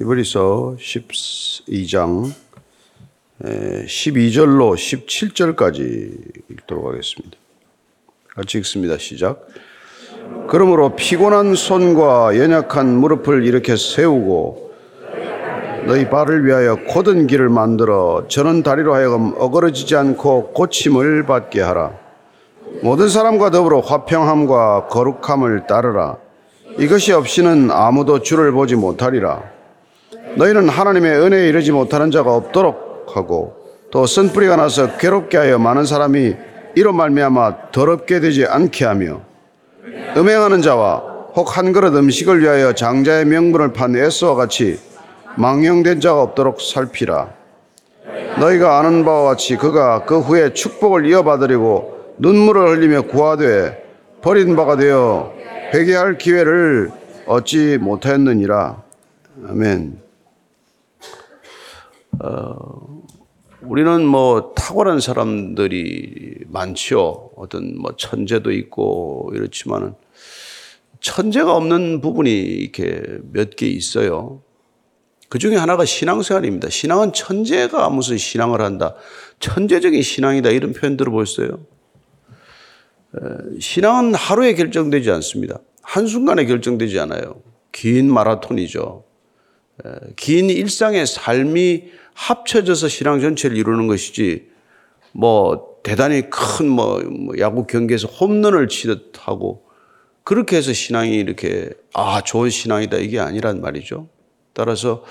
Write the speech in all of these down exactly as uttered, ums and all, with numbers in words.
히브리서 십이 장 십이 절로 십칠 절까지 읽도록 하겠습니다. 같이 읽습니다. 시작. 그러므로 피곤한 손과 연약한 무릎을 일으켜 세우고 너희 발을 위하여 곧은 길을 만들어 저는 다리로 하여금 어그러지지 않고 고침을 받게 하라. 모든 사람과 더불어 화평함과 거룩함을 따르라. 이것이 없이는 아무도 주를 보지 못하리라. 너희는 하나님의 은혜에 이르지 못하는 자가 없도록 하고 또 쓴뿌리가 나서 괴롭게 하여 많은 사람이 이로 말미암아 더럽게 되지 않게 하며 음행하는 자와 혹 한 그릇 음식을 위하여 장자의 명분을 판 에스와 같이 망령된 자가 없도록 살피라. 너희가 아는 바와 같이 그가 그 후에 축복을 이어받으리고 눈물을 흘리며 구하되 버린 바가 되어 회개할 기회를 얻지 못하였느니라. 아멘. 어, 우리는 뭐 탁월한 사람들이 많죠. 어떤 뭐 천재도 있고 이렇지만은 천재가 없는 부분이 이렇게 몇 개 있어요. 그 중에 하나가 신앙생활입니다. 신앙은 천재가 무슨 신앙을 한다, 천재적인 신앙이다, 이런 표현 들어보셨어요? 신앙은 하루에 결정되지 않습니다. 한순간에 결정되지 않아요. 긴 마라톤이죠. 긴 일상의 삶이 합쳐져서 신앙 전체를 이루는 것이지, 뭐 대단히 큰 뭐 야구 경기에서 홈런을 치듯 하고 그렇게 해서 신앙이 이렇게 아 좋은 신앙이다, 이게 아니란 말이죠. 따라서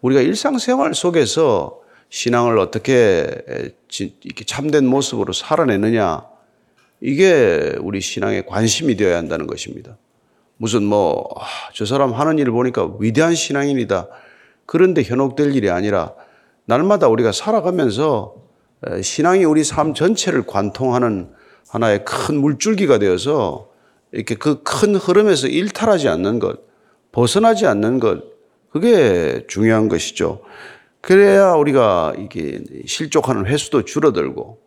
우리가 일상생활 속에서 신앙을 어떻게 이렇게 참된 모습으로 살아내느냐, 이게 우리 신앙에 관심이 되어야 한다는 것입니다. 무슨 뭐 저 사람 하는 일을 보니까 위대한 신앙인이다, 그런데 현혹될 일이 아니라 날마다 우리가 살아가면서 신앙이 우리 삶 전체를 관통하는 하나의 큰 물줄기가 되어서 이렇게 그 큰 흐름에서 일탈하지 않는 것, 벗어나지 않는 것, 그게 중요한 것이죠. 그래야 우리가 이게 실족하는 횟수도 줄어들고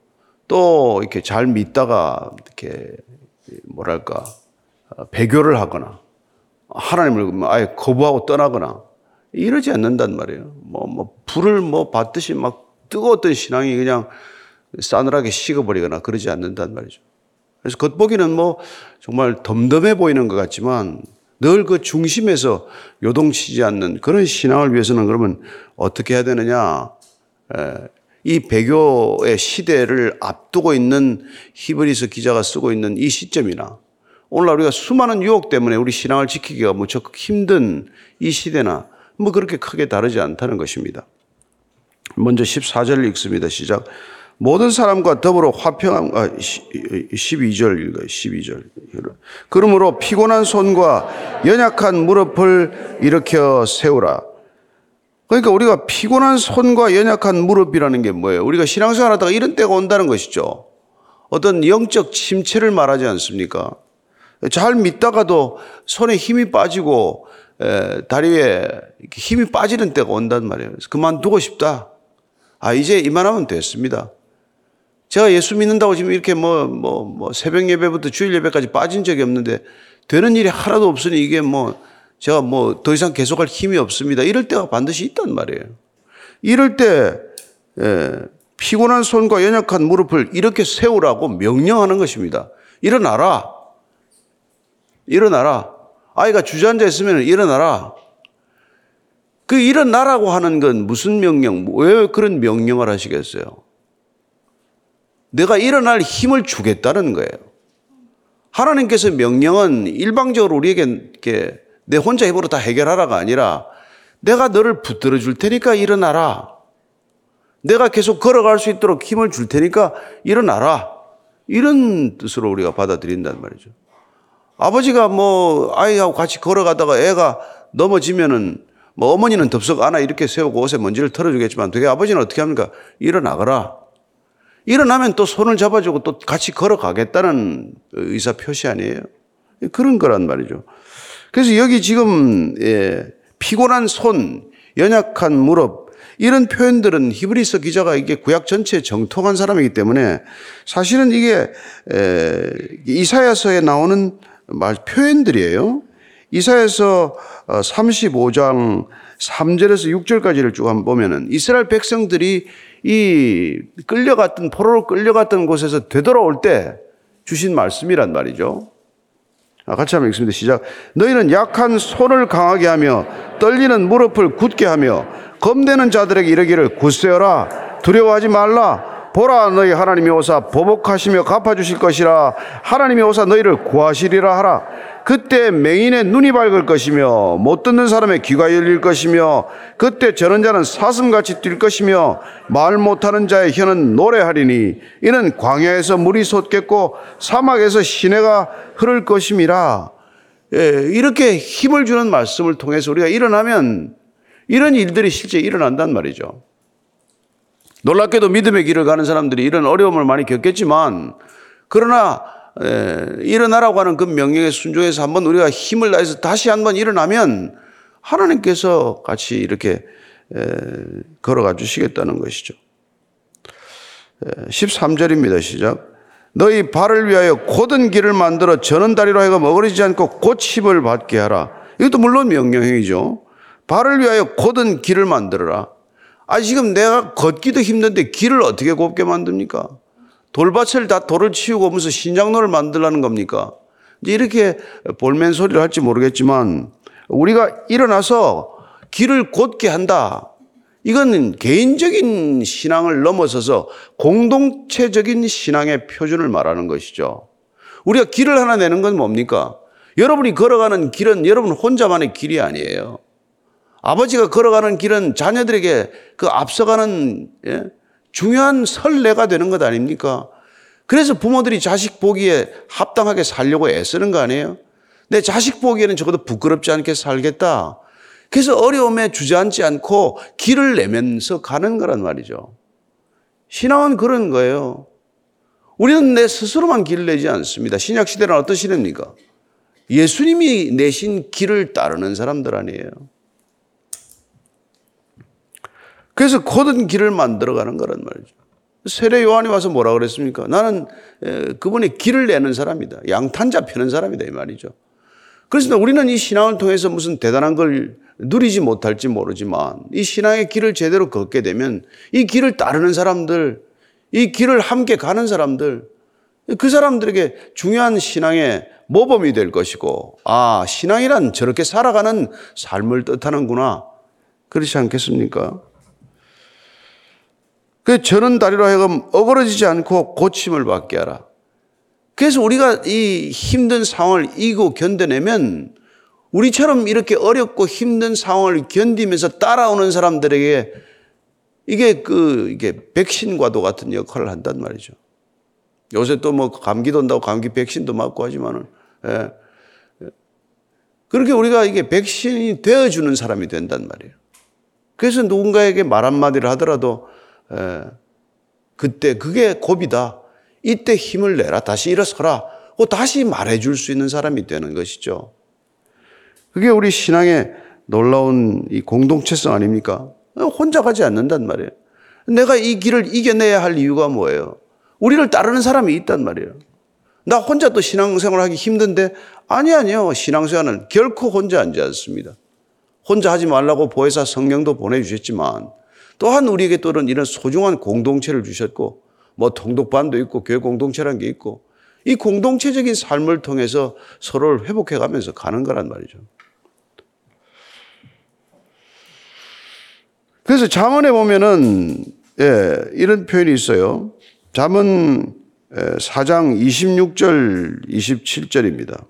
또 이렇게 잘 믿다가 이렇게 뭐랄까 배교를 하거나 하나님을 아예 거부하고 떠나거나 이러지 않는단 말이에요. 뭐, 뭐 불을 뭐 받듯이 막 뜨거웠던 신앙이 그냥 싸늘하게 식어버리거나 그러지 않는단 말이죠. 그래서 겉보기는 뭐 정말 덤덤해 보이는 것 같지만 늘 그 중심에서 요동치지 않는 그런 신앙을 위해서는 그러면 어떻게 해야 되느냐? 에. 이 배교의 시대를 앞두고 있는 히브리서 기자가 쓰고 있는 이 시점이나 오늘날 우리가 수많은 유혹 때문에 우리 신앙을 지키기가 무척 힘든 이 시대나 뭐 그렇게 크게 다르지 않다는 것입니다. 먼저 십사 절을 읽습니다. 시작. 모든 사람과 더불어 화평함, 아, 십이 절 읽어요. 십이 절. 그러므로 피곤한 손과 연약한 무릎을 일으켜 세우라. 그러니까 우리가 피곤한 손과 연약한 무릎이라는 게 뭐예요? 우리가 신앙생활 하다가 이런 때가 온다는 것이죠. 어떤 영적 침체를 말하지 않습니까? 잘 믿다가도 손에 힘이 빠지고 다리에 힘이 빠지는 때가 온단 말이에요. 그래서 그만두고 싶다. 아, 이제 이만하면 됐습니다. 제가 예수 믿는다고 지금 이렇게 뭐, 뭐, 뭐 새벽 예배부터 주일 예배까지 빠진 적이 없는데 되는 일이 하나도 없으니 이게 뭐 제가 뭐 더 이상 계속할 힘이 없습니다, 이럴 때가 반드시 있단 말이에요. 이럴 때 피곤한 손과 연약한 무릎을 이렇게 세우라고 명령하는 것입니다. 일어나라. 일어나라. 아이가 주저앉아 있으면 일어나라. 그 일어나라고 하는 건 무슨 명령, 왜 그런 명령을 하시겠어요? 내가 일어날 힘을 주겠다는 거예요. 하나님께서 명령은 일방적으로 우리에게 이렇게 내 혼자 힘으로 다 해결하라가 아니라 내가 너를 붙들어 줄 테니까 일어나라. 내가 계속 걸어갈 수 있도록 힘을 줄 테니까 일어나라. 이런 뜻으로 우리가 받아들인단 말이죠. 아버지가 뭐 아이하고 같이 걸어가다가 애가 넘어지면은 뭐 어머니는 덥석 안아 이렇게 세우고 옷에 먼지를 털어주겠지만 되게 아버지는 어떻게 합니까? 일어나거라. 일어나면 또 손을 잡아주고 또 같이 걸어가겠다는 의사 표시 아니에요? 그런 거란 말이죠. 그래서 여기 지금 피곤한 손, 연약한 무릎, 이런 표현들은 히브리서 기자가 이게 구약 전체에 정통한 사람이기 때문에 사실은 이게 이사야서에 나오는 말 표현들이에요. 이사야서 삼십오 장 삼 절에서 육 절까지를 쭉 한번 보면은 이스라엘 백성들이 이 끌려갔던 포로로 끌려갔던 곳에서 되돌아올 때 주신 말씀이란 말이죠. 같이 한번 읽습니다. 시작. 너희는 약한 손을 강하게 하며 떨리는 무릎을 굳게 하며 겁내는 자들에게 이르기를 굳세어라 두려워하지 말라 보라 너희 하나님이 오사 보복하시며 갚아주실 것이라 하나님이 오사 너희를 구하시리라 하라 그때 맹인의 눈이 밝을 것이며 못 듣는 사람의 귀가 열릴 것이며 그때 저는 자는 사슴같이 뛸 것이며 말 못하는 자의 혀는 노래하리니 이는 광야에서 물이 솟겠고 사막에서 시내가 흐를 것임이라. 예, 이렇게 힘을 주는 말씀을 통해서 우리가 일어나면 이런 일들이 실제 일어난단 말이죠. 놀랍게도 믿음의 길을 가는 사람들이 이런 어려움을 많이 겪겠지만 그러나 예, 일어나라고 하는 그 명령에 순종해서 한번 우리가 힘을 다해서 다시 한번 일어나면 하나님께서 같이 이렇게 예, 걸어가 주시겠다는 것이죠. 예, 십삼 절입니다. 시작. 너희 발을 위하여 곧은 길을 만들어 저는 다리로 하여금 어그러지지 않고 곧 힘을 받게 하라. 이것도 물론 명령이죠. 발을 위하여 곧은 길을 만들어라. 아 지금 내가 걷기도 힘든데 길을 어떻게 곱게 만듭니까? 돌밭을 다 돌을 치우고 오면서 신장로를 만들라는 겁니까? 이제 이렇게 볼멘 소리를 할지 모르겠지만 우리가 일어나서 길을 곧게 한다. 이건 개인적인 신앙을 넘어서서 공동체적인 신앙의 표준을 말하는 것이죠. 우리가 길을 하나 내는 건 뭡니까? 여러분이 걸어가는 길은 여러분 혼자만의 길이 아니에요. 아버지가 걸어가는 길은 자녀들에게 그 앞서가는 예? 중요한 선례가 되는 것 아닙니까? 그래서 부모들이 자식 보기에 합당하게 살려고 애쓰는 거 아니에요? 내 자식 보기에는 적어도 부끄럽지 않게 살겠다. 그래서 어려움에 주저앉지 않고 길을 내면서 가는 거란 말이죠. 신앙은 그런 거예요. 우리는 내 스스로만 길을 내지 않습니다. 신약시대는 어떤 시대입니까? 예수님이 내신 길을 따르는 사람들 아니에요. 그래서 곧은 길을 만들어가는 거란 말이죠. 세례 요한이 와서 뭐라 그랬습니까? 나는 그분의 길을 내는 사람이다. 양탄자 펴는 사람이다 이 말이죠. 그래서 우리는 이 신앙을 통해서 무슨 대단한 걸 누리지 못할지 모르지만 이 신앙의 길을 제대로 걷게 되면 이 길을 따르는 사람들, 이 길을 함께 가는 사람들, 그 사람들에게 중요한 신앙의 모범이 될 것이고 아 신앙이란 저렇게 살아가는 삶을 뜻하는구나. 그렇지 않겠습니까? 그 저는 다리로 하여금 어그러지지 않고 고침을 받게 하라. 그래서 우리가 이 힘든 상황을 이기고 견뎌내면 우리처럼 이렇게 어렵고 힘든 상황을 견디면서 따라오는 사람들에게 이게 그 이게 백신과도 같은 역할을 한단 말이죠. 요새 또 뭐 감기 돈다고 감기 백신도 맞고 하지만은 예. 그렇게 우리가 이게 백신이 되어주는 사람이 된단 말이에요. 그래서 누군가에게 말 한마디를 하더라도 예, 그때 그게 고비다. 이때 힘을 내라. 다시 일어서라. 어, 다시 말해줄 수 있는 사람이 되는 것이죠. 그게 우리 신앙의 놀라운 이 공동체성 아닙니까? 혼자 가지 않는단 말이에요. 내가 이 길을 이겨내야 할 이유가 뭐예요? 우리를 따르는 사람이 있단 말이에요. 나 혼자 또 신앙생활 하기 힘든데 아니 아니요. 신앙생활은 결코 혼자 하지 않습니다. 혼자 하지 말라고 보혜사 성령도 보내주셨지만 또한 우리에게 또는 이런 소중한 공동체를 주셨고 뭐 통독반도 있고 교회 공동체라는 게 있고 이 공동체적인 삶을 통해서 서로를 회복해가면서 가는 거란 말이죠. 그래서 잠언에 보면은 예, 이런 표현이 있어요. 잠언 사 장 이십육 절 이십칠 절입니다.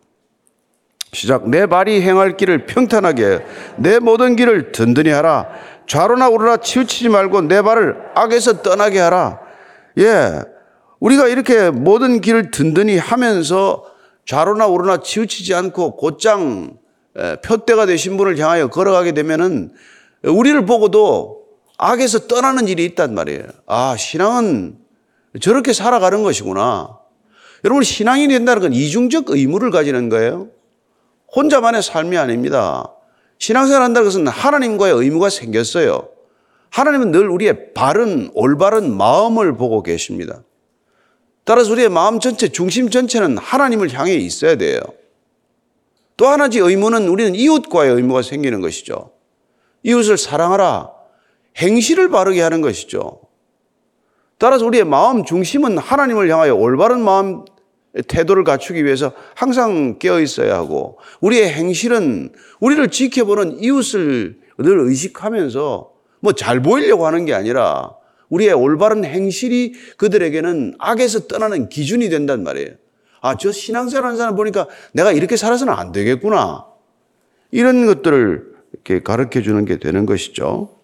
시작. 내 발이 행할 길을 평탄하게 하여 내 모든 길을 든든히 하라. 좌로나 우로나 치우치지 말고 내 발을 악에서 떠나게 하라. 예, 우리가 이렇게 모든 길을 든든히 하면서 좌로나 우로나 치우치지 않고 곧장 표대가 되신 분을 향하여 걸어가게 되면은 우리를 보고도 악에서 떠나는 일이 있단 말이에요. 아, 신앙은 저렇게 살아가는 것이구나. 여러분, 신앙이 된다는 건 이중적 의무를 가지는 거예요. 혼자만의 삶이 아닙니다. 신앙생활 한다는 것은 하나님과의 의무가 생겼어요. 하나님은 늘 우리의 바른 올바른 마음을 보고 계십니다. 따라서 우리의 마음 전체 중심 전체는 하나님을 향해 있어야 돼요. 또 하나의 의무는 우리는 이웃과의 의무가 생기는 것이죠. 이웃을 사랑하라. 행실을 바르게 하는 것이죠. 따라서 우리의 마음 중심은 하나님을 향하여 올바른 마음 태도를 갖추기 위해서 항상 깨어 있어야 하고, 우리의 행실은 우리를 지켜보는 이웃을 늘 의식하면서 뭐 잘 보이려고 하는 게 아니라 우리의 올바른 행실이 그들에게는 악에서 떠나는 기준이 된단 말이에요. 아, 저 신앙생활하는 사람 보니까 내가 이렇게 살아서는 안 되겠구나. 이런 것들을 이렇게 가르쳐 주는 게 되는 것이죠.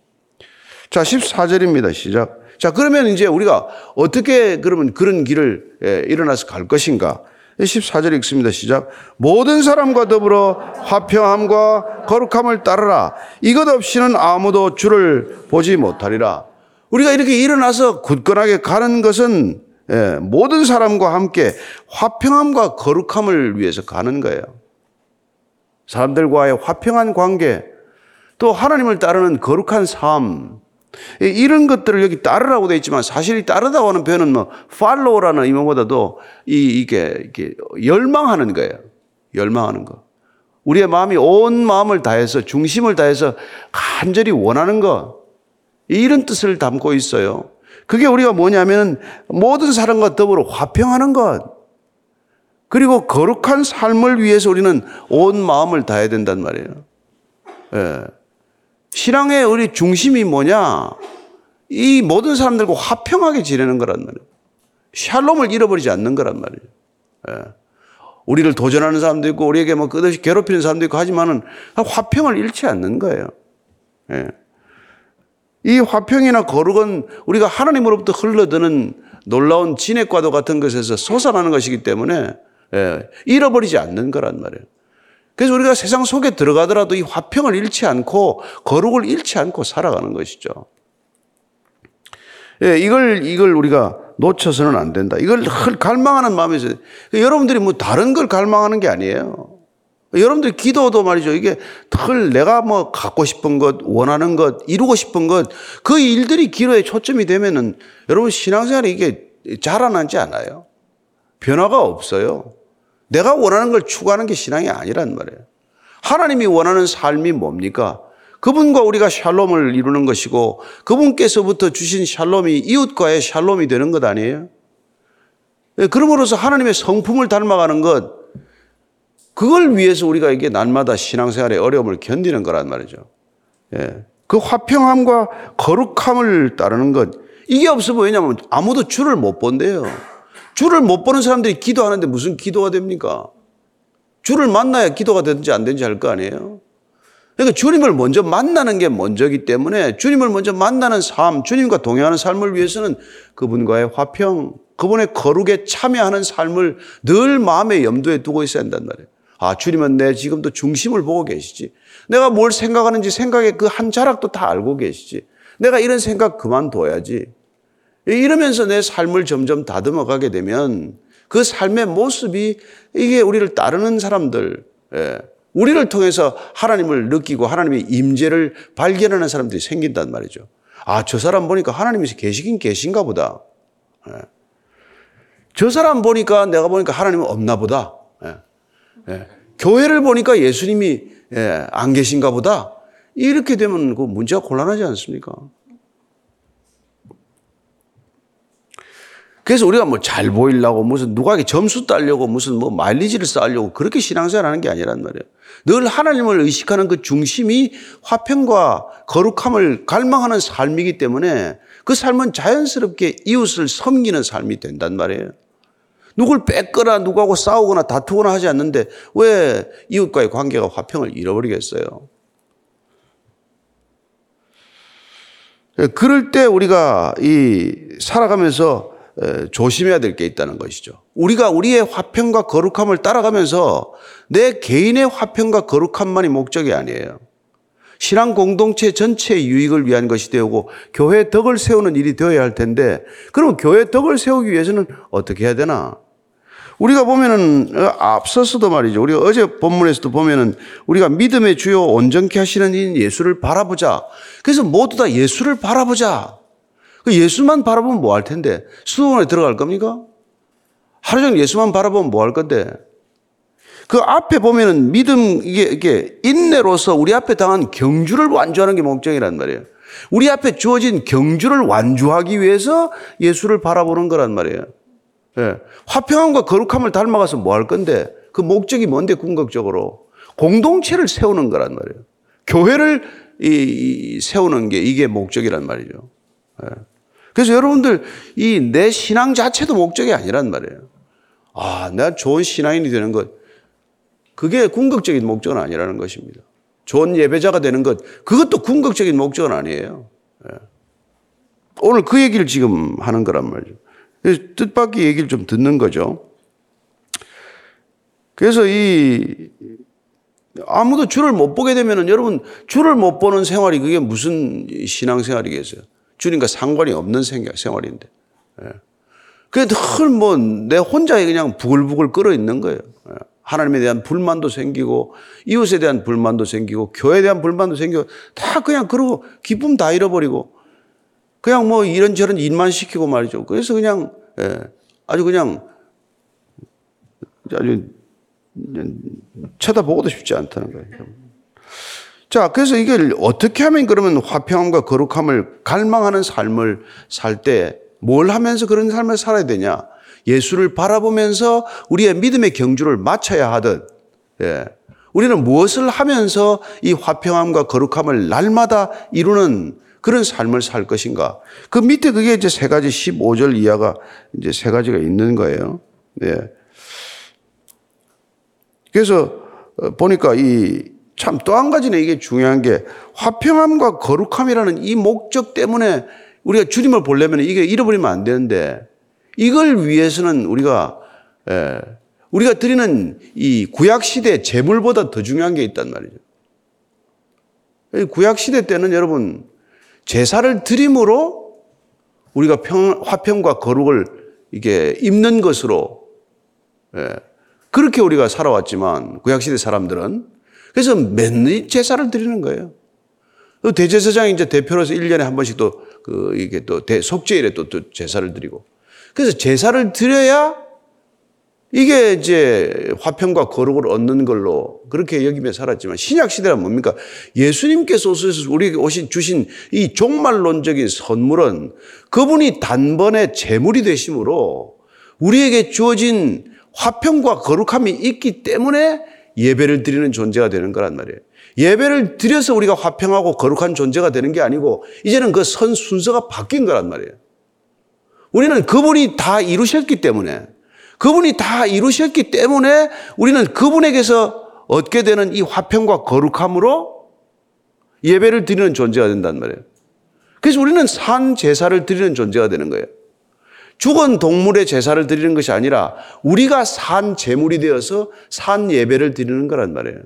자, 십사 절입니다. 시작. 자, 그러면 이제 우리가 어떻게 그러면 그런 길을 예, 일어나서 갈 것인가? 십사 절 읽습니다. 시작. 모든 사람과 더불어 화평함과 거룩함을 따르라. 이것 없이는 아무도 주를 보지 못하리라. 우리가 이렇게 일어나서 굳건하게 가는 것은 예, 모든 사람과 함께 화평함과 거룩함을 위해서 가는 거예요. 사람들과의 화평한 관계, 또 하나님을 따르는 거룩한 삶, 이런 것들을 여기 따르라고 되어 있지만, 사실 따르다고 하는 표현은 뭐 팔로우라는 의미보다도 이 이게 이게 열망하는 거예요. 열망하는 거. 우리의 마음이 온 마음을 다해서 중심을 다해서 간절히 원하는 거. 이런 뜻을 담고 있어요. 그게 우리가 뭐냐면 모든 사람과 더불어 화평하는 것. 그리고 거룩한 삶을 위해서 우리는 온 마음을 다해야 된단 말이에요. 예. 신앙의 우리 중심이 뭐냐? 이 모든 사람들과 화평하게 지내는 거란 말이에요. 샬롬을 잃어버리지 않는 거란 말이에요. 예. 우리를 도전하는 사람도 있고 우리에게 뭐 끝없이 괴롭히는 사람도 있고 하지만은 화평을 잃지 않는 거예요. 예. 이 화평이나 거룩은 우리가 하나님으로부터 흘러드는 놀라운 진액과도 같은 것에서 솟아나는 것이기 때문에 예, 잃어버리지 않는 거란 말이에요. 그래서 우리가 세상 속에 들어가더라도 이 화평을 잃지 않고 거룩을 잃지 않고 살아가는 것이죠. 예, 이걸 이걸 우리가 놓쳐서는 안 된다. 이걸 갈망하는 마음에서 여러분들이 뭐 다른 걸 갈망하는 게 아니에요. 여러분들 기도도 말이죠. 이게 늘 내가 뭐 갖고 싶은 것, 원하는 것, 이루고 싶은 것, 그 일들이 기도에 초점이 되면은 여러분 신앙생활이 이게 자라나지 않아요. 변화가 없어요. 내가 원하는 걸 추구하는 게 신앙이 아니란 말이에요. 하나님이 원하는 삶이 뭡니까? 그분과 우리가 샬롬을 이루는 것이고 그분께서부터 주신 샬롬이 이웃과의 샬롬이 되는 것 아니에요? 그러므로서 하나님의 성품을 닮아가는 것, 그걸 위해서 우리가 이게 날마다 신앙생활의 어려움을 견디는 거란 말이죠. 예. 그 화평함과 거룩함을 따르는 것. 이게 없으면 왜냐하면 아무도 주를 못 본대요. 주를 못 보는 사람들이 기도하는데 무슨 기도가 됩니까? 주를 만나야 기도가 되든지 안 되든지 할 거 아니에요. 그러니까 주님을 먼저 만나는 게 먼저기 때문에 주님을 먼저 만나는 삶, 주님과 동행하는 삶을 위해서는 그분과의 화평, 그분의 거룩에 참여하는 삶을 늘 마음의 염두에 두고 있어야 한단 말이에요. 아, 주님은 내 지금도 중심을 보고 계시지. 내가 뭘 생각하는지 생각의 그 한 자락도 다 알고 계시지. 내가 이런 생각 그만둬야지. 이러면서 내 삶을 점점 다듬어 가게 되면 그 삶의 모습이 이게 우리를 따르는 사람들, 예, 우리를 통해서 하나님을 느끼고 하나님의 임재를 발견하는 사람들이 생긴단 말이죠. 아, 저 사람 보니까 하나님이 계시긴 계신가 보다. 예. 저 사람 보니까 내가 보니까 하나님은 없나 보다. 예. 예. 교회를 보니까 예수님이 예, 안 계신가 보다. 이렇게 되면 그 문제가 곤란하지 않습니까? 그래서 우리가 뭐 잘 보이려고 무슨 누구에게 점수 따려고 무슨 뭐 마일리지를 쌓으려고 그렇게 신앙생활 하는 게 아니란 말이에요. 늘 하나님을 의식하는 그 중심이 화평과 거룩함을 갈망하는 삶이기 때문에 그 삶은 자연스럽게 이웃을 섬기는 삶이 된단 말이에요. 누굴 뺏거나 누구하고 싸우거나 다투거나 하지 않는데 왜 이웃과의 관계가 화평을 잃어버리겠어요? 그럴 때 우리가 이 살아가면서 조심해야 될 게 있다는 것이죠. 우리가 우리의 화평과 거룩함을 따라가면서 내 개인의 화평과 거룩함만이 목적이 아니에요. 신앙 공동체 전체의 유익을 위한 것이 되고 교회의 덕을 세우는 일이 되어야 할 텐데, 그럼 교회의 덕을 세우기 위해서는 어떻게 해야 되나? 우리가 보면은 앞서서도 말이죠. 우리가 어제 본문에서도 보면은 우리가 믿음의 주요 온전케 하시는 이인 예수를 바라보자. 그래서 모두 다 예수를 바라보자. 예수만 바라보면 뭐 할 텐데? 수도원에 들어갈 겁니까? 하루 종일 예수만 바라보면 뭐 할 건데? 그 앞에 보면은 믿음, 이게, 이게 인내로서 우리 앞에 당한 경주를 완주하는 게 목적이란 말이에요. 우리 앞에 주어진 경주를 완주하기 위해서 예수를 바라보는 거란 말이에요. 예. 화평함과 거룩함을 닮아가서 뭐 할 건데? 그 목적이 뭔데, 궁극적으로? 공동체를 세우는 거란 말이에요. 교회를 이, 이, 세우는 게 이게 목적이란 말이죠. 예. 그래서 여러분들, 이 내 신앙 자체도 목적이 아니란 말이에요. 아, 내가 좋은 신앙인이 되는 것, 그게 궁극적인 목적은 아니라는 것입니다. 좋은 예배자가 되는 것, 그것도 궁극적인 목적은 아니에요. 예. 오늘 그 얘기를 지금 하는 거란 말이죠. 뜻밖의 얘기를 좀 듣는 거죠. 그래서 이, 아무도 주를 못 보게 되면은 여러분, 주를 못 보는 생활이 그게 무슨 신앙 생활이겠어요? 주님과 상관이 없는 생활인데. 예. 그게 늘 뭐 내 혼자 그냥 부글부글 끓어 있는 거예요. 예. 하나님에 대한 불만도 생기고, 이웃에 대한 불만도 생기고, 교회에 대한 불만도 생기고, 다 그냥 그러고, 기쁨 다 잃어버리고, 그냥 뭐 이런저런 일만 시키고 말이죠. 그래서 그냥, 예. 아주 그냥, 아주, 쳐다보고도 쉽지 않다는 거예요. 자, 그래서 이걸 어떻게 하면 그러면 화평함과 거룩함을 갈망하는 삶을 살 때 뭘 하면서 그런 삶을 살아야 되냐? 예수를 바라보면서 우리의 믿음의 경주를 마쳐야 하듯, 예. 우리는 무엇을 하면서 이 화평함과 거룩함을 날마다 이루는 그런 삶을 살 것인가? 그 밑에 그게 이제 세 가지, 십오 절 이하가 이제 세 가지가 있는 거예요. 예. 그래서 보니까 이 참 또 한 가지는 이게 중요한 게 화평함과 거룩함이라는 이 목적 때문에 우리가 주님을 보려면 이게 잃어버리면 안 되는데, 이걸 위해서는 우리가 예, 우리가 드리는 이 구약 시대 제물보다 더 중요한 게 있단 말이죠. 구약 시대 때는 여러분 제사를 드림으로 우리가 평, 화평과 거룩을 이게 입는 것으로 예, 그렇게 우리가 살아왔지만 구약 시대 사람들은 그래서 맨날 제사를 드리는 거예요. 대제사장이 이제 대표로서 일 년에 한 번씩 또, 그, 이게 또, 속죄일에 또, 또 제사를 드리고. 그래서 제사를 드려야 이게 이제 화평과 거룩을 얻는 걸로 그렇게 여기며 살았지만, 신약시대란 뭡니까? 예수님께서 우리에게 오신, 주신 이 종말론적인 선물은 그분이 단번에 제물이 되심으로 우리에게 주어진 화평과 거룩함이 있기 때문에 예배를 드리는 존재가 되는 거란 말이에요. 예배를 드려서 우리가 화평하고 거룩한 존재가 되는 게 아니고 이제는 그 선 순서가 바뀐 거란 말이에요. 우리는 그분이 다 이루셨기 때문에 그분이 다 이루셨기 때문에 우리는 그분에게서 얻게 되는 이 화평과 거룩함으로 예배를 드리는 존재가 된단 말이에요. 그래서 우리는 산 제사를 드리는 존재가 되는 거예요. 죽은 동물의 제사를 드리는 것이 아니라 우리가 산 제물이 되어서 산 예배를 드리는 거란 말이에요.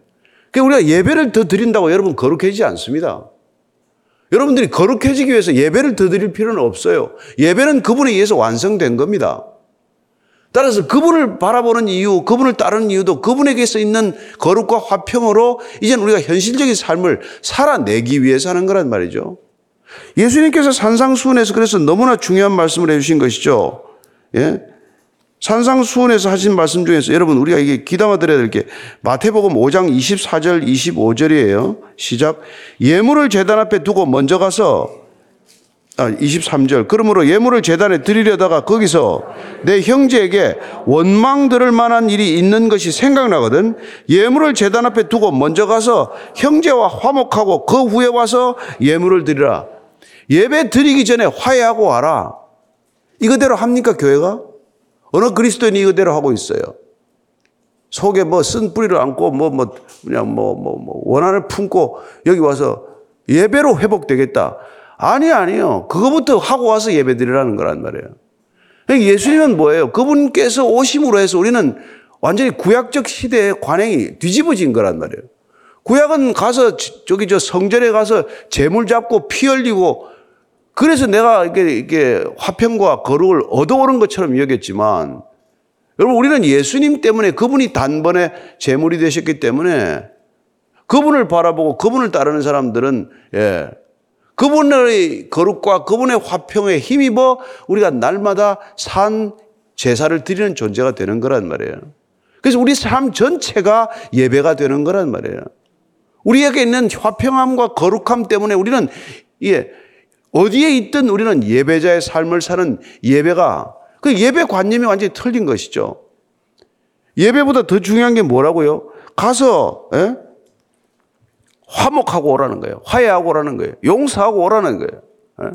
그러니까 우리가 예배를 더 드린다고 여러분 거룩해지지 않습니다. 여러분들이 거룩해지기 위해서 예배를 더 드릴 필요는 없어요. 예배는 그분에 의해서 완성된 겁니다. 따라서 그분을 바라보는 이유, 그분을 따르는 이유도 그분에게서 있는 거룩과 화평으로 이제는 우리가 현실적인 삶을 살아내기 위해서 하는 거란 말이죠. 예수님께서 산상수훈에서 그래서 너무나 중요한 말씀을 해주신 것이죠. 예? 산상수훈에서 하신 말씀 중에서 여러분 우리가 이게 귀담아들어야 될 게 마태복음 오 장 이십사 절 이십오 절이에요. 시작. 예물을 제단 앞에 두고 먼저 가서 아, 이십삼 절. 그러므로 예물을 제단에 드리려다가 거기서 내 형제에게 원망 들을 만한 일이 있는 것이 생각나거든 예물을 제단 앞에 두고 먼저 가서 형제와 화목하고 그 후에 와서 예물을 드리라. 예배 드리기 전에 화해하고 와라. 이거대로 합니까, 교회가? 어느 그리스도인이 이거대로 하고 있어요. 속에 뭐 쓴 뿌리를 안고 뭐, 뭐, 그냥 뭐, 뭐, 뭐, 원한을 품고 여기 와서 예배로 회복되겠다. 아니, 아니요. 그거부터 하고 와서 예배 드리라는 거란 말이에요. 그러니까 예수님은 뭐예요? 그분께서 오심으로 해서 우리는 완전히 구약적 시대의 관행이 뒤집어진 거란 말이에요. 구약은 가서 저기 저 성전에 가서 제물 잡고 피 흘리고 그래서 내가 이렇게, 이렇게 화평과 거룩을 얻어오는 것처럼 여겼지만 여러분 우리는 예수님 때문에 그분이 단번에 제물이 되셨기 때문에 그분을 바라보고 그분을 따르는 사람들은 예, 그분의 거룩과 그분의 화평에 힘입어 우리가 날마다 산 제사를 드리는 존재가 되는 거란 말이에요. 그래서 우리 삶 전체가 예배가 되는 거란 말이에요. 우리에게 있는 화평함과 거룩함 때문에 우리는 예, 어디에 있든 우리는 예배자의 삶을 사는 예배가 그 예배 관념이 완전히 틀린 것이죠. 예배보다 더 중요한 게 뭐라고요? 가서 예? 화목하고 오라는 거예요. 화해하고 오라는 거예요. 용서하고 오라는 거예요. 예?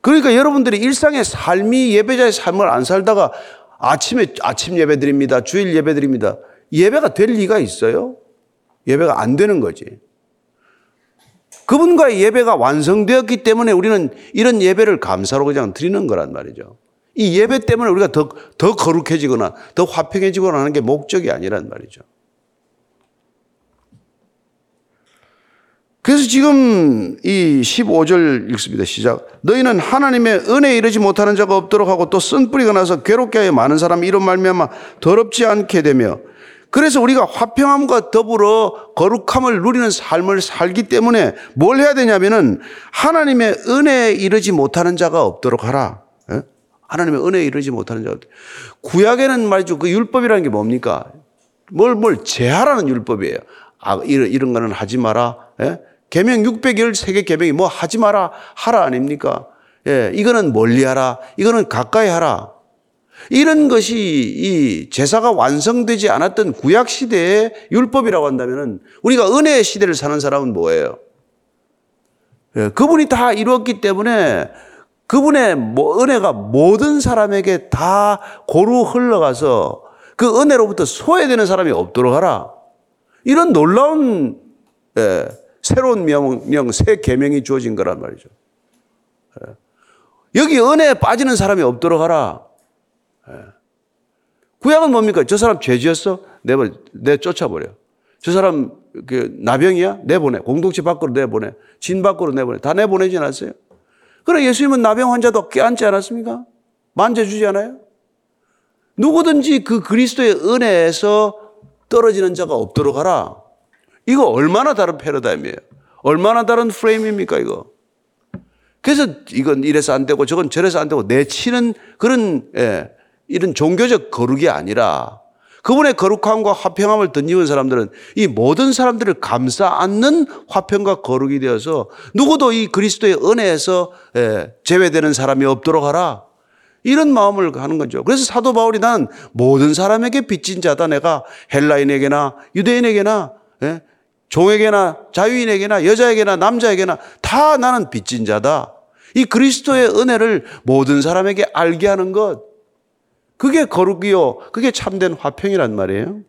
그러니까 여러분들이 일상의 삶이 예배자의 삶을 안 살다가 아침에 아침 예배 드립니다. 주일 예배 드립니다. 예배가 될 리가 있어요? 예배가 안 되는 거지. 그분과의 예배가 완성되었기 때문에 우리는 이런 예배를 감사로 그냥 드리는 거란 말이죠. 이 예배 때문에 우리가 더, 더 거룩해지거나 더 화평해지거나 하는 게 목적이 아니란 말이죠. 그래서 지금 이 십오 절 읽습니다. 시작. 너희는 하나님의 은혜에 이르지 못하는 자가 없도록 하고 또 쓴뿌리가 나서 괴롭게 하여 많은 사람이 이런 말미암아 더럽지 않게 되며, 그래서 우리가 화평함과 더불어 거룩함을 누리는 삶을 살기 때문에 뭘 해야 되냐면은 하나님의 은혜에 이르지 못하는 자가 없도록 하라. 예? 하나님의 은혜에 이르지 못하는 자가. 구약에는 말이죠. 그 율법이라는 게 뭡니까? 뭘 뭘 제하라는 율법이에요. 아, 이런 이런 거는 하지 마라. 예? 계명 육백십삼 개 계명이 뭐 하지 마라 하라 아닙니까? 예, 이거는 멀리하라, 이거는 가까이 하라. 이런 것이 이 제사가 완성되지 않았던 구약 시대의 율법이라고 한다면은 우리가 은혜의 시대를 사는 사람은 뭐예요? 예, 그분이 다 이루었기 때문에 그분의 뭐 은혜가 모든 사람에게 다 고루 흘러가서 그 은혜로부터 소외되는 사람이 없도록 하라. 이런 놀라운 예, 새로운 명령, 새 계명이 주어진 거란 말이죠. 예. 여기 은혜에 빠지는 사람이 없도록 하라. 예. 구약은 뭡니까? 저 사람 죄 지었어? 내버, 내 쫓아버려. 저 사람 그 나병이야? 내보내. 공동체 밖으로 내보내. 진 밖으로 내보내. 다 내보내지 않았어요? 그래, 예수님은 나병 환자도 껴안지 않았습니까? 만져주지 않아요? 누구든지 그 그리스도의 은혜에서 떨어지는 자가 없도록 하라. 이거 얼마나 다른 패러다임이에요. 얼마나 다른 프레임입니까, 이거. 그래서 이건 이래서 안 되고 저건 저래서 안 되고 내치는 그런, 예, 이런 종교적 거룩이 아니라 그분의 거룩함과 화평함을 덧입은 사람들은 이 모든 사람들을 감싸 안는 화평과 거룩이 되어서 누구도 이 그리스도의 은혜에서 예, 제외되는 사람이 없도록 하라. 이런 마음을 하는 거죠. 그래서 사도 바울이 나는 모든 사람에게 빚진 자다. 내가 헬라인에게나 유대인에게나 예, 종에게나 자유인에게나 여자에게나 남자에게나 다 나는 빚진 자다. 이 그리스도의 은혜를 모든 사람에게 알게 하는 것, 그게 거룩이요, 그게 참된 화평이란 말이에요.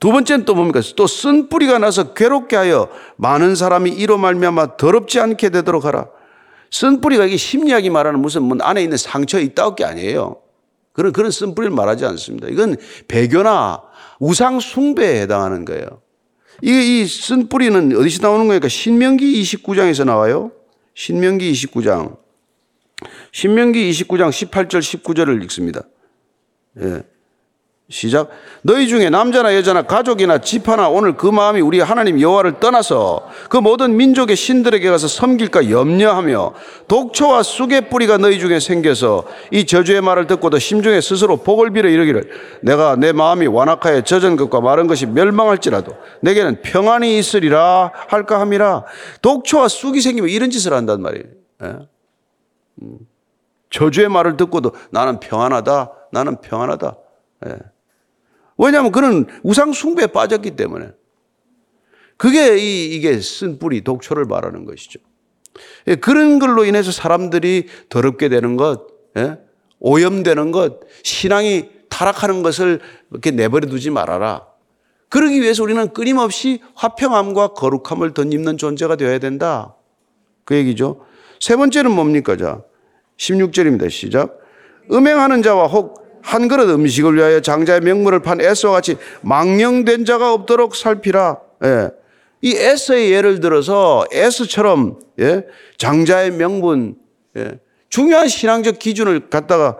두 번째는 또 뭡니까? 또 쓴 뿌리가 나서 괴롭게 하여 많은 사람이 이로 말미암아 더럽지 않게 되도록 하라. 쓴 뿌리가 이게 심리학이 말하는 무슨 뭐 안에 있는 상처 있다올 게 아니에요. 그런 그런 쓴 뿌리를 말하지 않습니다. 이건 배교나 우상 숭배에 해당하는 거예요. 이, 이 쓴 뿌리는 어디서 나오는 거니까 신명기 이십구 장에서 나와요. 신명기 이십구 장. 신명기 이십구 장 십팔 절 십구 절을 읽습니다. 예. 시작. 너희 중에 남자나 여자나 가족이나 지파나 오늘 그 마음이 우리 하나님 여호와를 떠나서 그 모든 민족의 신들에게 가서 섬길까 염려하며 독초와 쑥의 뿌리가 너희 중에 생겨서 이 저주의 말을 듣고도 심중에 스스로 복을 빌어 이르기를 내가 내 마음이 완악하여 젖은 것과 마른 것이 멸망할지라도 내게는 평안이 있으리라 할까 함이라. 독초와 쑥이 생기면 이런 짓을 한단 말이에요. 예? 음. 저주의 말을 듣고도 나는 평안하다, 나는 평안하다. 예. 왜냐하면 그는 우상 숭배에 빠졌기 때문에. 그게 이, 이게 쓴 뿌리, 독초를 말하는 것이죠. 예, 그런 걸로 인해서 사람들이 더럽게 되는 것, 예? 오염되는 것, 신앙이 타락하는 것을 이렇게 내버려 두지 말아라. 그러기 위해서 우리는 끊임없이 화평함과 거룩함을 덧입는 존재가 되어야 된다. 그 얘기죠. 세 번째는 뭡니까? 자, 십육 절입니다. 시작. 음행하는 자와 혹 한 그릇 음식을 위하여 장자의 명물을 판 애써와 같이 망령된 자가 없도록 살피라. 예. 이 애써의 예를 들어서 애써처럼 예? 장자의 명분, 예? 중요한 신앙적 기준을 갖다가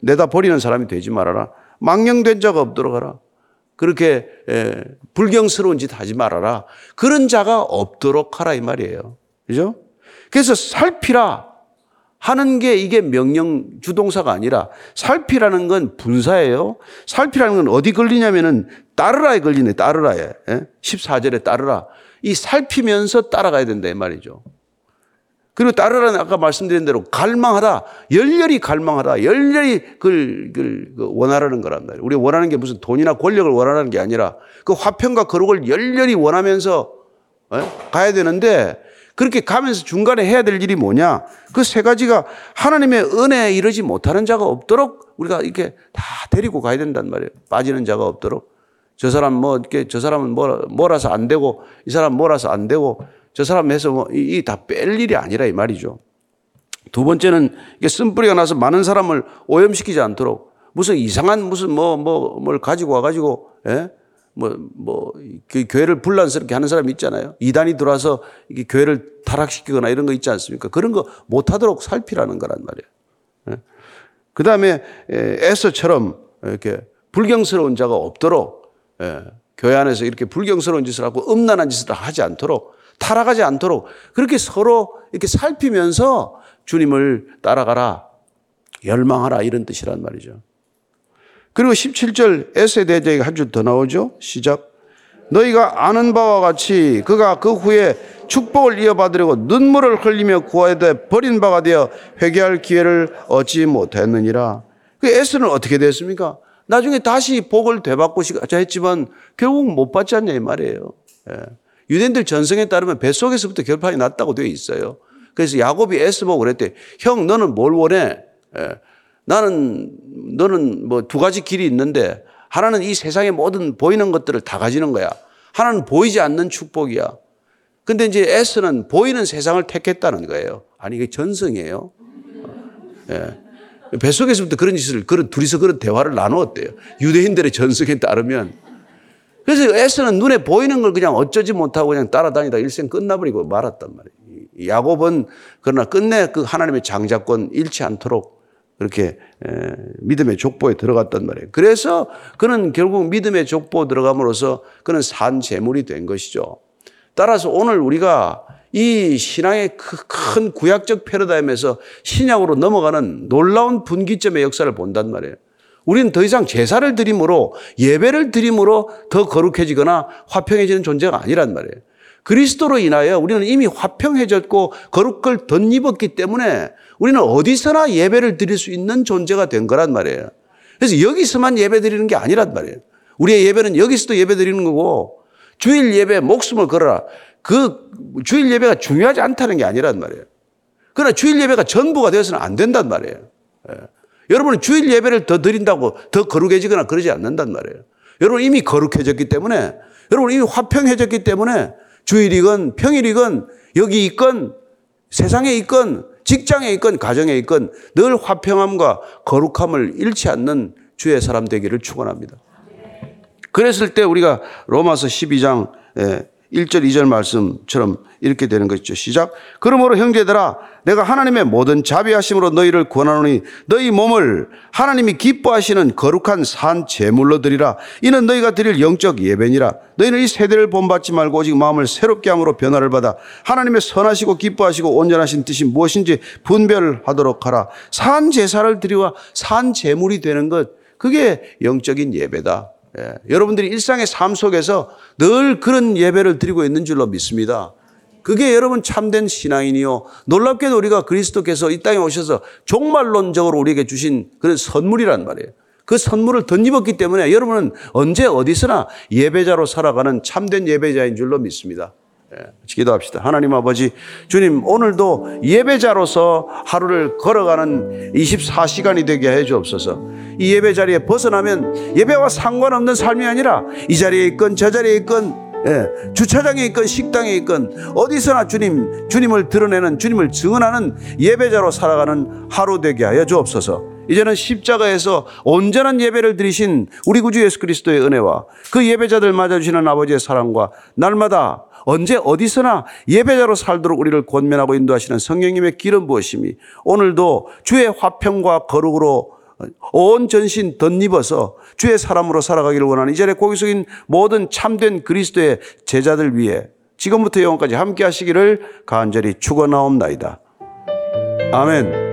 내다 버리는 사람이 되지 말아라. 망령된 자가 없도록 하라. 그렇게 예, 불경스러운 짓 하지 말아라. 그런 자가 없도록 하라 이 말이에요. 그죠? 그래서 살피라. 하는 게 이게 명령 주동사가 아니라 살피라는 건 분사예요. 살피라는 건 어디 걸리냐면은 따르라에 걸리네. 따르라에. 십사 절에 따르라. 이 살피면서 따라가야 된다 이 말이죠. 그리고 따르라는 아까 말씀드린 대로 갈망하다. 열렬히 갈망하다. 열렬히 그걸, 그걸 원하라는 거란 말이에요. 우리 원하는 게 무슨 돈이나 권력을 원하는 게 아니라 그 화평과 거룩을 열렬히 원하면서 가야 되는데 그렇게 가면서 중간에 해야 될 일이 뭐냐? 그 세 가지가 하나님의 은혜에 이르지 못하는 자가 없도록 우리가 이렇게 다 데리고 가야 된단 말이에요. 빠지는 자가 없도록. 저 사람 뭐 이렇게 저 사람은 뭐라, 뭐라서 안 되고 이 사람 뭐라서 안 되고 저 사람 해서 뭐 이 다 뺄 일이 아니라 이 말이죠. 두 번째는 이게 쓴뿌리가 나서 많은 사람을 오염시키지 않도록 무슨 이상한 무슨 뭐 뭐 뭘 가지고 와가지고 예? 뭐, 뭐, 교회를 분란스럽게 하는 사람이 있잖아요. 이단이 들어와서 이게 교회를 타락시키거나 이런 거 있지 않습니까? 그런 거 못하도록 살피라는 거란 말이에요. 그 다음에 에서처럼 이렇게 불경스러운 자가 없도록 교회 안에서 이렇게 불경스러운 짓을 하고 음란한 짓을 하지 않도록 타락하지 않도록 그렇게 서로 이렇게 살피면서 주님을 따라가라, 열망하라 이런 뜻이란 말이죠. 그리고 십칠 절 에서에 대해 얘기가 한 줄 더 나오죠. 시작. 너희가 아는 바와 같이 그가 그 후에 축복을 이어받으려고 눈물을 흘리며 구하되 버린 바가 되어 회개할 기회를 얻지 못했느니라. 그 에서는 어떻게 됐습니까? 나중에 다시 복을 되받고 했지만 결국 못 받지 않냐 이 말이에요. 유대인들 전성에 따르면 뱃속에서부터 결판이 났다고 되어 있어요. 그래서 야곱이 에서 보고 그랬대. 형 너는 뭘 원해? 나는 너는 뭐 두 가지 길이 있는데 하나는 이 세상의 모든 보이는 것들을 다 가지는 거야. 하나는 보이지 않는 축복이야. 근데 이제 에서는 보이는 세상을 택했다는 거예요. 아니 이게 전성이에요. 예. 뱃속에서부터 그런 짓을 그런 둘이서 그런 대화를 나누었대요. 유대인들의 전성에 따르면. 그래서 에서는 눈에 보이는 걸 그냥 어쩌지 못하고 그냥 따라다니다 일생 끝나버리고 말았단 말이에요. 야곱은 그러나 끝내 그 하나님의 장자권 잃지 않도록 그렇게 믿음의 족보에 들어갔단 말이에요. 그래서 그는 결국 믿음의 족보 들어감으로써 그는 산 재물이 된 것이죠. 따라서 오늘 우리가 이 신앙의 큰 구약적 패러다임에서 신약으로 넘어가는 놀라운 분기점의 역사를 본단 말이에요. 우리는 더 이상 제사를 드림으로 예배를 드림으로 더 거룩해지거나 화평해지는 존재가 아니란 말이에요. 그리스도로 인하여 우리는 이미 화평해졌고 거룩을 덧입었기 때문에 우리는 어디서나 예배를 드릴 수 있는 존재가 된 거란 말이에요. 그래서 여기서만 예배 드리는 게 아니란 말이에요. 우리의 예배는 여기서도 예배 드리는 거고 주일 예배에 목숨을 걸어라. 그 주일 예배가 중요하지 않다는 게 아니란 말이에요. 그러나 주일 예배가 전부가 되어서는 안 된단 말이에요. 예. 여러분은 주일 예배를 더 드린다고 더 거룩해지거나 그러지 않는단 말이에요. 여러분 이미 거룩해졌기 때문에 여러분 이미 화평해졌기 때문에 주일이건 평일이건 여기 있건 세상에 있건 직장에 있건 가정에 있건 늘 화평함과 거룩함을 잃지 않는 주의 사람 되기를 축원합니다. 그랬을 때 우리가 로마서 십이 장 일 절 이 절 말씀처럼 이렇게 되는 것이죠. 시작. 그러므로 형제들아 내가 하나님의 모든 자비하심으로 너희를 권하노니 너희 몸을 하나님이 기뻐하시는 거룩한 산 제물로 드리라. 이는 너희가 드릴 영적 예배니라. 너희는 이 세대를 본받지 말고 오직 마음을 새롭게 함으로 변화를 받아 하나님의 선하시고 기뻐하시고 온전하신 뜻이 무엇인지 분별하도록 하라. 산 제사를 드리와 산 제물이 되는 것 그게 영적인 예배다. 예, 여러분들이 일상의 삶 속에서 늘 그런 예배를 드리고 있는 줄로 믿습니다. 그게 여러분 참된 신앙인이요. 놀랍게도 우리가 그리스도께서 이 땅에 오셔서 종말론적으로 우리에게 주신 그런 선물이란 말이에요. 그 선물을 덧입었기 때문에 여러분은 언제 어디서나 예배자로 살아가는 참된 예배자인 줄로 믿습니다. 예, 기도합시다. 하나님 아버지 주님 오늘도 예배자로서 하루를 걸어가는 이십사 시간이 되게 해 주옵소서. 이 예배 자리에 벗어나면 예배와 상관없는 삶이 아니라 이 자리에 있건 저 자리에 있건 예, 주차장에 있건 식당에 있건 어디서나 주님, 주님을 드러내는 주님을 증언하는 예배자로 살아가는 하루 되게 하여 주옵소서. 이제는 십자가에서 온전한 예배를 드리신 우리 구주 예수 그리스도의 은혜와 그 예배자들 맞아주시는 아버지의 사랑과 날마다 언제 어디서나 예배자로 살도록 우리를 권면하고 인도하시는 성령님의 기름 부으심이 오늘도 주의 화평과 거룩으로 온 전신 덧입어서 주의 사람으로 살아가기를 원하는 이 자리에 고귀 숙인 모든 참된 그리스도의 제자들 위해 지금부터 영원까지 함께 하시기를 간절히 축원하옵나이다. 아멘.